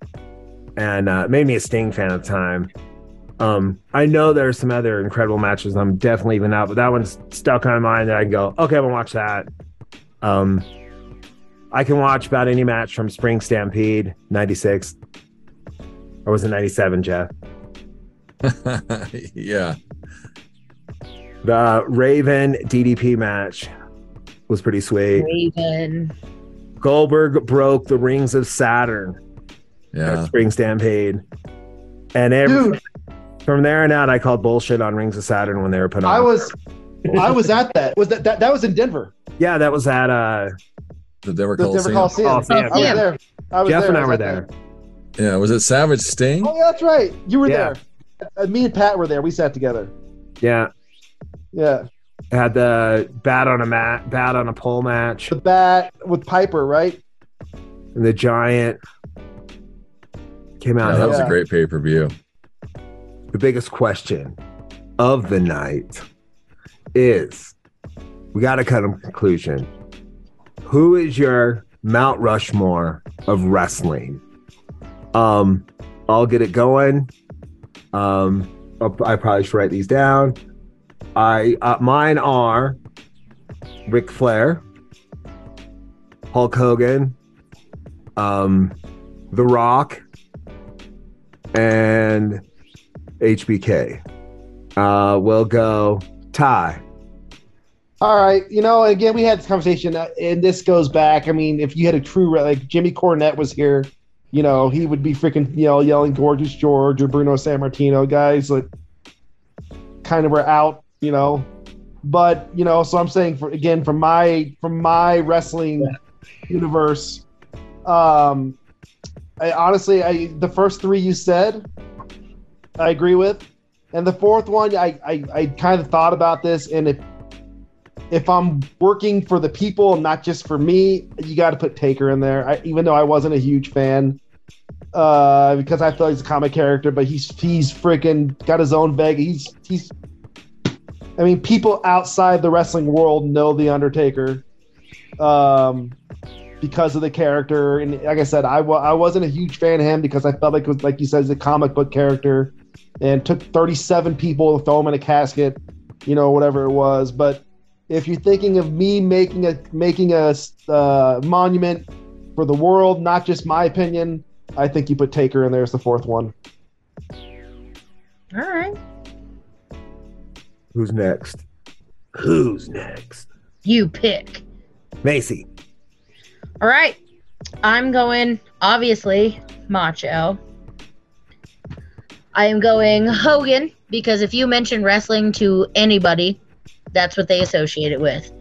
and uh, made me a Sting fan at the time. Um, I know there are some other incredible matches I'm definitely leaving out, but that one's stuck on my mind that I can go, okay, I'm gonna watch that. Um, I can watch about any match from Spring Stampede ninety-six. Or was it ninety-seven, Jeff? Yeah. The Raven D D P match was pretty sweet. Raven. Goldberg broke the rings of Saturn. Yeah. At Spring Stampede. And every, from there on out, I called bullshit on Rings of Saturn when they were put on. I was, I was at that. Was that, that that was in Denver? Yeah, that was at uh, the Denver Coliseum. Coliseum. Coliseum. I was yeah. there. I was Jeff there. and I, I were there. there. Yeah, was it Savage Sting? Oh, yeah, that's right. You were yeah. there. Uh, me and Pat were there. We sat together. Yeah. Yeah. I had the bat on a mat, bat on a pole match. The bat with Piper, right? And the Giant came out. Yeah, that was yeah. a great pay-per-view. The biggest question of the night is, we got to cut a conclusion. Who is your Mount Rushmore of wrestling? Um, I'll get it going. Um, I probably should write these down. I uh, mine are Ric Flair, Hulk Hogan, um, The Rock, and H B K. Uh, we'll go Ty. All right. You know, again, we had this conversation, uh, and this goes back. I mean, if you had a true, like Jimmy Cornette was here. You know, he would be freaking, you know, yelling Gorgeous George or Bruno Sammartino, guys that kind of were out, you know. But, you know, so I'm saying, for, again, from my from my wrestling universe, um, I, honestly, I the first three you said, I agree with. And the fourth one, I, I, I kind of thought about this. And if, if I'm working for the people and not just for me, you got to put Taker in there. I, even though I wasn't a huge fan. Uh, because I feel he's a comic character, but he's he's freaking got his own bag. He's he's. I mean, people outside the wrestling world know the Undertaker, um, because of the character. And like I said, I wa- I wasn't a huge fan of him because I felt like it was, like you said, he's a comic book character, and took thirty-seven people to throw him in a casket, you know, whatever it was. But if you're thinking of me making a making a uh, monument for the world, not just my opinion, I think you put Taker in there as the fourth one. All right. Who's next? Who's next? You pick. Macy. All right. I'm going, obviously, Macho. I am going Hogan, because if you mention wrestling to anybody, that's what they associate it with.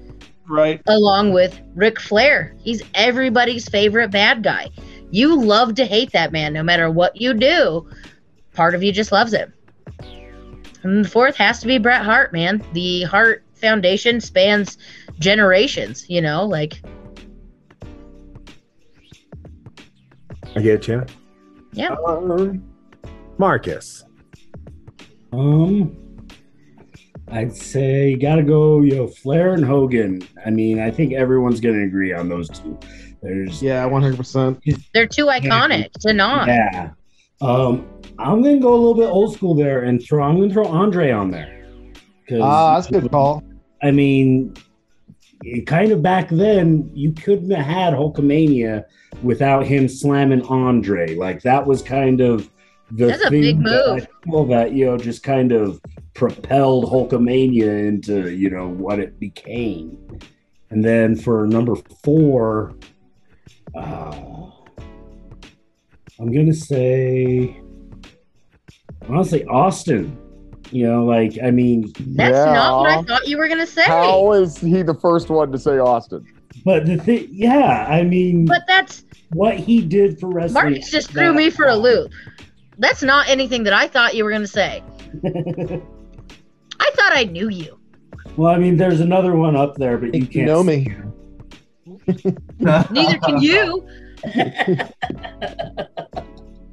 Right. Along with Ric Flair. He's everybody's favorite bad guy. You love to hate that man no matter what you do. Part of you just loves him. And the fourth has to be Bret Hart, man. The Hart Foundation spans generations, you know, like. I get you. Yeah. Um, Marcus. Um... I'd say you gotta go, you know, Flair and Hogan. I mean, I think everyone's gonna agree on those two. There's yeah, one hundred percent. They're too iconic to not. Yeah, um, I'm gonna go a little bit old school there and throw. I'm gonna throw Andre on there. Ah, uh, that's a good call. I mean, it kind of back then you couldn't have had Hulkamania without him slamming Andre. Like that was kind of the that's thing a big move. That I feel that you know just kind of propelled Hulkamania into, you know, what it became. And then for number four, uh, I'm going to say honestly, Austin. You know, like, I mean. That's yeah. not what I thought you were going to say. How is he the first one to say Austin? But the thing, yeah, I mean. But that's. What he did for wrestling. Mark just threw me for a loop. That's not anything that I thought you were going to say. I thought I knew you. Well, I mean, there's another one up there, but you can't. You know me. Neither can you.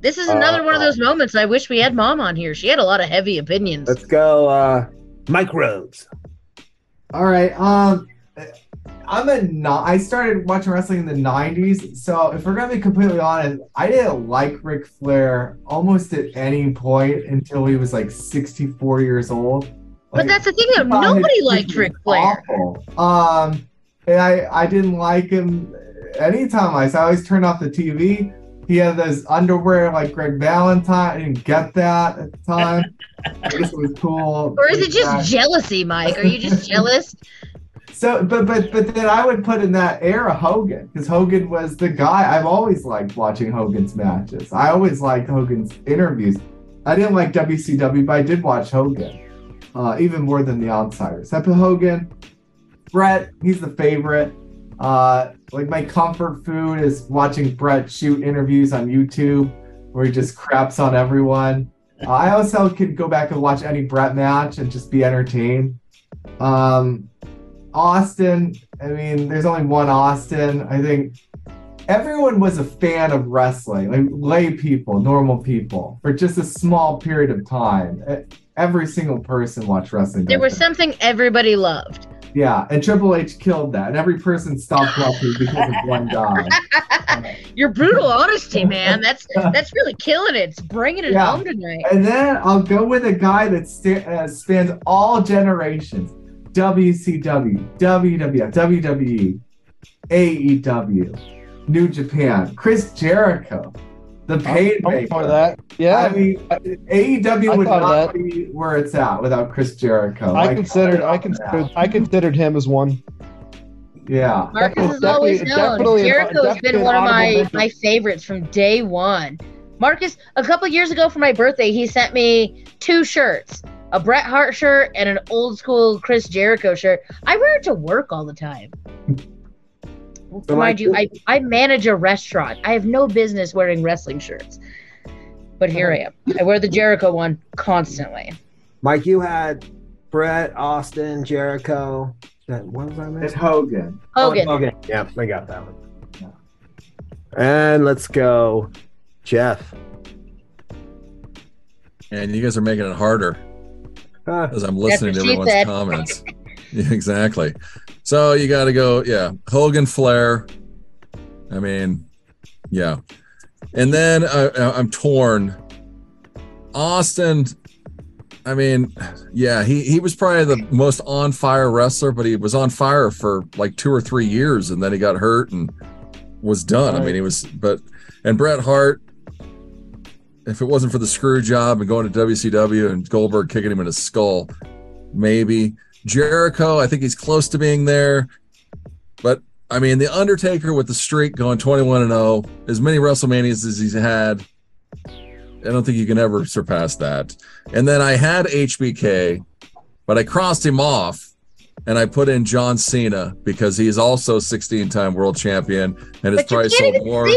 This is another uh, one of those moments. I wish we had Mom on here. She had a lot of heavy opinions. Let's go, uh, Mike Rhodes. All right. Um, I'm a not. I started watching wrestling in the nineties, so if we're gonna be completely honest, I didn't like Ric Flair almost at any point until he was like sixty-four years old. Like, but that's the thing, that nobody liked Ric Flair. Awful. Um, and I I didn't like him anytime. I so I always turned off the T V. He had those underwear like Greg Valentine. I didn't get that at the time. I guess it was cool. Or is it just yeah. jealousy, Mike? Are you just jealous? So, but but but then I would put in that era Hogan, because Hogan was the guy. I've always liked watching Hogan's matches. I always liked Hogan's interviews. I didn't like W C W, but I did watch Hogan, uh, even more than the Outsiders. I put Hogan, Brett. He's the favorite. Uh, like my comfort food is watching Brett shoot interviews on YouTube where he just craps on everyone. Uh, I also could go back and watch any Brett match and just be entertained. Um, Austin, I mean, there's only one Austin. I think everyone was a fan of wrestling, like lay people, normal people, for just a small period of time. Every single person watched wrestling. There was something everybody loved. Yeah, and Triple H killed that, and every person stopped watching because of one guy. Your brutal honesty, man. That's that's really killing it. It's bringing it yeah. home tonight. And then I'll go with a guy that st- uh, spans all generations. W C W, W W F, W W E, A E W, New Japan, Chris Jericho, the Painmaker. That. Yeah, I mean, A E W I would not that. be where it's at without Chris Jericho. I like, considered, I considered, I considered him as one. Yeah, Marcus has always known Jericho has been one of my, my favorites from day one. Marcus, a couple of years ago for my birthday, he sent me two shirts. A Bret Hart shirt and an old school Chris Jericho shirt. I wear it to work all the time. So Mind you, I, I manage a restaurant. I have no business wearing wrestling shirts. But here I am. I wear the Jericho one constantly. Mike, you had Bret, Austin, Jericho. That, what was that name? It's Hogan. Hogan. Oh, Hogan. Yeah, I got that one. Yeah. And let's go, Jeff. And you guys are making it harder. As I'm listening to everyone's said. comments. Yeah, exactly. So you got to go, yeah, Hogan, Flair. I mean, yeah. And then I, I'm torn. Austin, I mean, yeah, he, he was probably the most on-fire wrestler, but he was on fire for like two or three years, and then he got hurt and was done. Right. I mean, he was – but and Bret Hart, if it wasn't for the screw job and going to W C W and Goldberg kicking him in his skull, maybe. Jericho, I think he's close to being there. But, I mean, The Undertaker with the streak going twenty-one and oh, as many WrestleManias as he's had, I don't think you can ever surpass that. And then I had H B K, but I crossed him off, and I put in John Cena because he's also sixteen-time world champion and has probably sold more.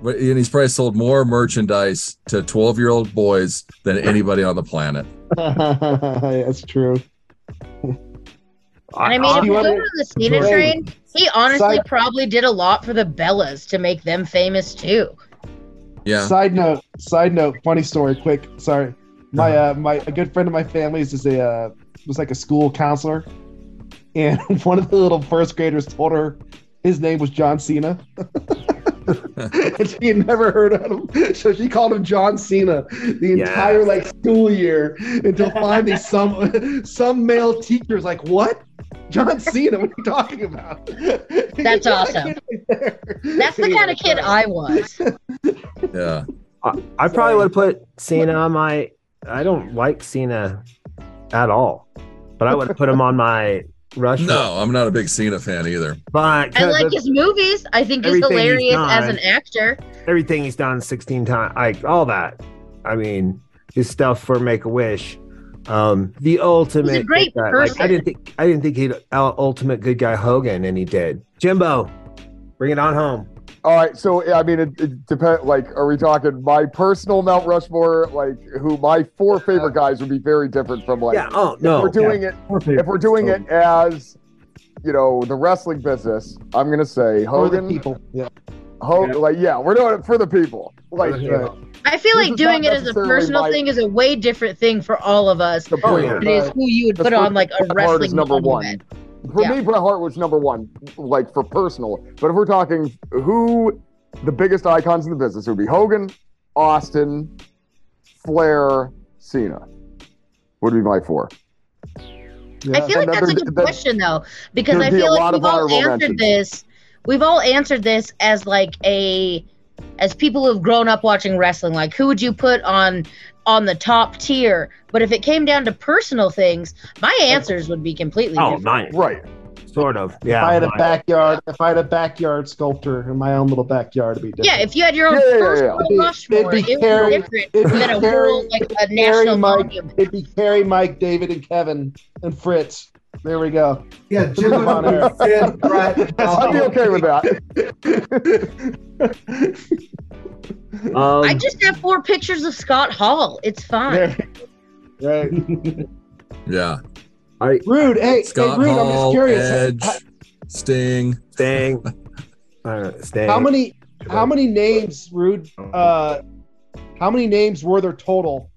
But and he's probably sold more merchandise to twelve-year-old boys than anybody on the planet. That's true. I mean, if you go to the Cena train, he honestly side- probably did a lot for the Bellas to make them famous too. Yeah. Side note. Side note. Funny story. Quick. Sorry. My uh, my a good friend of my family's is a uh, was like a school counselor, and one of the little first graders told her his name was John Cena. And she had never heard of him, so she called him John Cena the yes. entire like school year until finally some some male teacher was like, "What? John Cena? What are you talking about?" That's awesome. That's the kind of kid I was. Yeah, I, I probably would have put Cena on my. I don't like Cena at all, but I would have put him on my. Rush no, I'm not a big Cena fan either. But I like his movies. I think he's hilarious he's done, as an actor. Everything he's done sixteen times, like all that. I mean, his stuff for Make-A-Wish. Um, the ultimate He's a great guy. Person. Like, I didn't think I didn't think he'd out ultimate good guy Hogan, and he did. Jimbo, bring it on home. All right, so I mean, it, it depends. Like, are we talking my personal Mount Rushmore? Like, who my four favorite guys would be very different from like. Yeah. Oh no. If we're doing yeah. it. If we're doing it as, you know, the wrestling business, I'm gonna say Hogan. For the people. Yeah. Hogan. Yeah. Like, yeah, we're doing it for the people. Like. Yeah. You know, I feel this like doing it as a personal my, thing is a way different thing for all of us. The oh, yeah. It is who you would put on like a wrestling number one. For yeah. me, Bret Hart was number one, like for personal. But if we're talking who the biggest icons in the business, it would be Hogan, Austin, Flair, Cena. Would be my four. Yeah. I feel and like that's a good that, question though, because I feel be like we've all answered mentions. this. We've all answered this as like a. As people who've grown up watching wrestling, like who would you put on on the top tier? But if it came down to personal things, my answers would be completely oh, different. Oh, right. Sort of. Yeah. If I had a backyard, if I had a backyard sculptor in my own little backyard, it'd be different. Yeah, if you had your own yeah, personal yeah, yeah. Rushmore, it'd be, it'd be Carrie, it would be different than a whole like a national Mike, it'd be Carrie, Mike, David, and Kevin and Fritz. There we go. Yeah, Jim on air. Sid, Brett, I'd be okay with that. um, I just have four pictures of Scott Hall. It's fine. Right. Yeah. All right. Rude. Hey, Scott hey, Rude, Hall, I'm just curious. Edge, I, Sting. Sting. Uh, Sting. How many? How many names, Rude? Uh, how many names were there total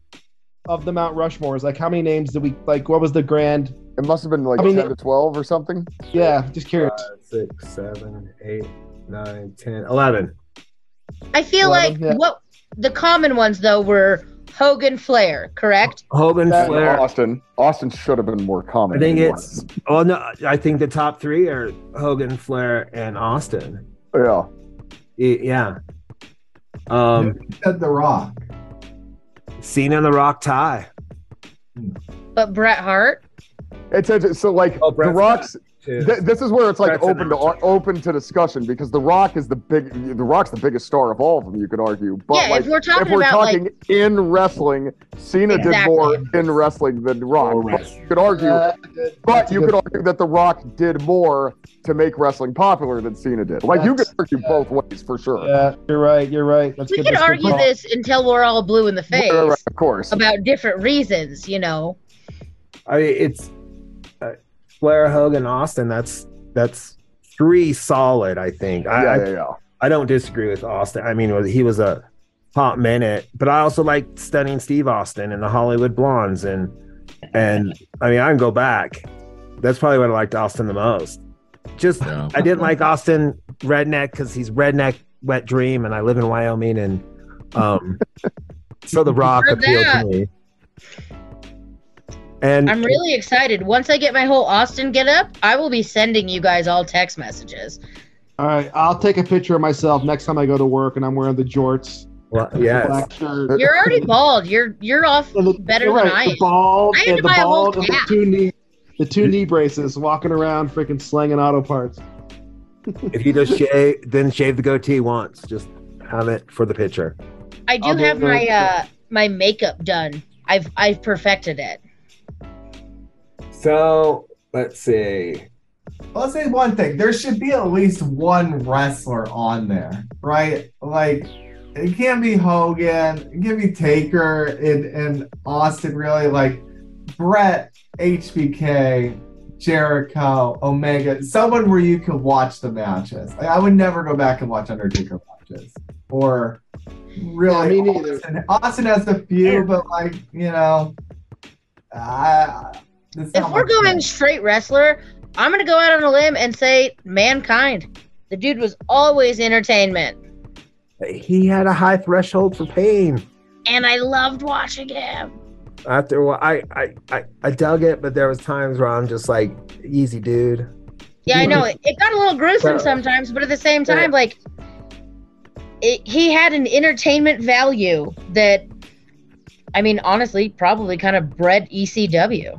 of the Mount Rushmores? Like, how many names did we? Like, what was the grand? It must have been like I mean, ten to twelve or something. Yeah, just curious. five, six, seven, eight, nine, ten, eleven. I feel eleven, like yeah. what the common ones, though, were Hogan, Flair, correct? Hogan, that, Flair. Austin. Austin should have been more common. I think it's – well, no, I think the top three are Hogan, Flair, and Austin. Yeah. Yeah. Um, and The Rock. Cena and The Rock tie. But Bret Hart? It's, it's so like oh, the Rock's. Th- this is where it's like Brett's open to uh, open to discussion because the Rock is the big. The Rock's the biggest star of all of them. You could argue, but yeah, like, if we're talking, if we're about talking like, in wrestling, Cena exactly. did more in wrestling than Rock. Oh, right. You could argue, uh, but you could argue that the Rock did more to make wrestling popular than Cena did. Like you could argue yeah. both ways for sure. Yeah, you're right. You're right. Let's we could this argue this until we're all blue in the face. Right, right, of course, about different reasons. You know, I mean, it's. Flair, Hogan, Austin, that's that's three solid, I think. I, yeah, yeah, yeah. I, I don't disagree with Austin. I mean, he was a hot minute, but I also like Stunning Steve Austin and the Hollywood Blondes. And, and I mean, I can go back. That's probably what I liked Austin the most. Just, yeah. I didn't like Austin Redneck because he's Redneck Wet Dream, and I live in Wyoming, and um, so The Rock appealed to me. And I'm really excited. Once I get my whole Austin get up, I will be sending you guys all text messages. All right. I'll take a picture of myself next time I go to work and I'm wearing the jorts. Well, yes. Black shirt. You're already bald. You're you're off the, better you're than right. I am. The bald, I had to buy a whole cap. The two knee, the two knee braces walking around freaking slanging auto parts. If you just shave, then shave the goatee once. Just have it for the picture. I do I'll have do my uh, my makeup done. I've I've perfected it. So let's see. I'll say one thing. There should be at least one wrestler on there, right? Like it can't be Hogan, it can't be Taker in, in Austin, really. Like Brett, H B K, Jericho, Omega, someone where you can watch the matches. Like, I would never go back and watch Undertaker matches. Or really yeah, Austin. Austin has a few, but like, you know, I If we're going good. straight wrestler, I'm going to go out on a limb and say Mankind. The dude was always entertainment. He had a high threshold for pain. And I loved watching him. After a while, I, I, I, I dug it, but there was times where I'm just like, easy, dude. Yeah, I know. It, it got a little gruesome but, sometimes, but at the same time, yeah. like, it, he had an entertainment value that, I mean, honestly, probably kind of bred E C W.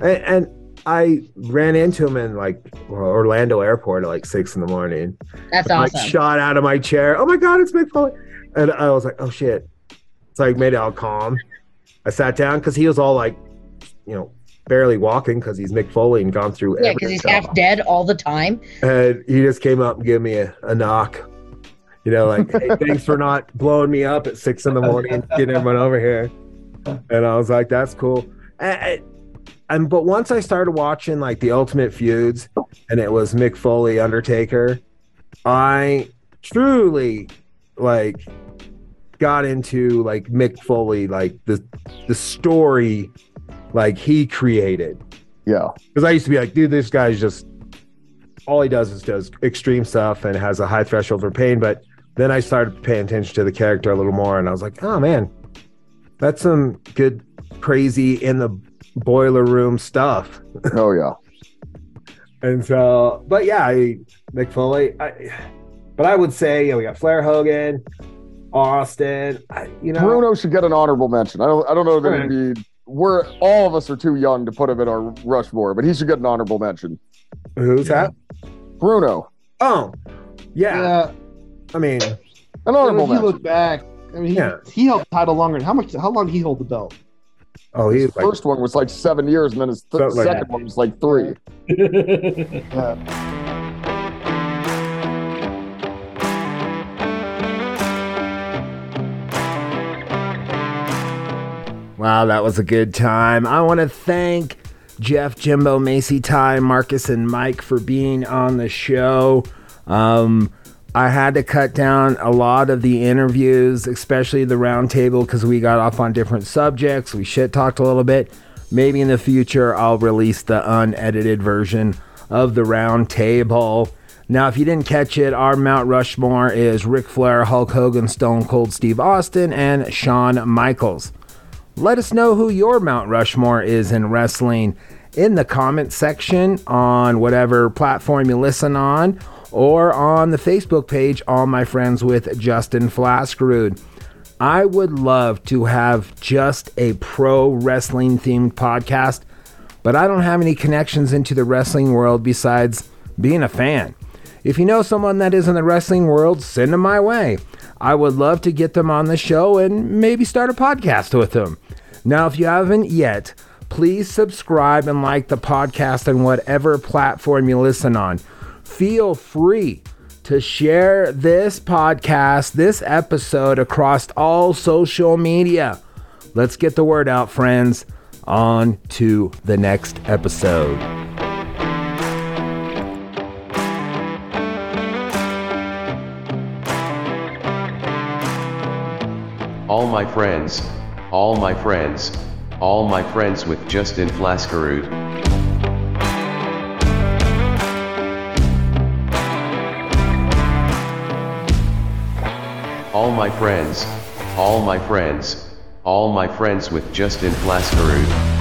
And, and I ran into him in like Orlando airport at like six in the morning. That's awesome. Like shot out of my chair. Oh my God, it's Mick Foley. And I was like, oh shit. So I made it all calm. I sat down because he was all like, you know, barely walking because he's Mick Foley and gone through everything. Yeah, because he's half dead all the time. And he just came up and gave me a, a knock. You know, like, hey, thanks for not blowing me up at six in the morning, getting everyone over here. And I was like, that's cool. And, and but once I started watching like the Ultimate Feuds, and it was Mick Foley, Undertaker, I truly like got into like Mick Foley, like the the story like he created. Yeah, because I used to be like, dude, this guy's just all he does is does extreme stuff and has a high threshold for pain. But then I started paying attention to the character a little more, and I was like, oh man, that's some good, crazy in the boiler room stuff. Oh yeah. And so, but yeah, I, Mick Foley. I, but I would say, you know, we got Flair, Hogan, Austin. I, you know, Bruno should get an honorable mention. I don't. I don't know that it'd right. be. We're all of us are too young to put him in our Rushmore, but he should get an honorable mention. Who's yeah. that? Bruno. Oh, yeah. yeah. I mean, an honorable mention. If you look back, I mean, he, yeah. he held the title longer. How much? How long did he hold the belt? Oh, his like, first one was like seven years, and then his th- second like one was like three. yeah. Wow, that was a good time. I want to thank Jeff, Jimbo, Macy, Ty, Marcus, and Mike for being on the show. Um, I had to cut down a lot of the interviews, especially the roundtable, because we got off on different subjects. We shit talked a little bit. Maybe in the future, I'll release the unedited version of the roundtable. Now, if you didn't catch it, our Mount Rushmore is Ric Flair, Hulk Hogan, Stone Cold Steve Austin, and Shawn Michaels. Let us know who your Mount Rushmore is in wrestling in the comment section on whatever platform you listen on, or on the Facebook page, All My Friends with Justin Flaskerud. I would love to have just a pro wrestling themed podcast, but I don't have any connections into the wrestling world besides being a fan. If you know someone that is in the wrestling world, send them my way. I would love to get them on the show and maybe start a podcast with them. Now, if you haven't yet, please subscribe and like the podcast on whatever platform you listen on. Feel free to share this podcast, this episode, across all social media. Let's get the word out, friends. On to the next episode. All my friends, all my friends, all my friends with Justin Flaskerud. All my friends, all my friends, all my friends with Justin Flaskerud.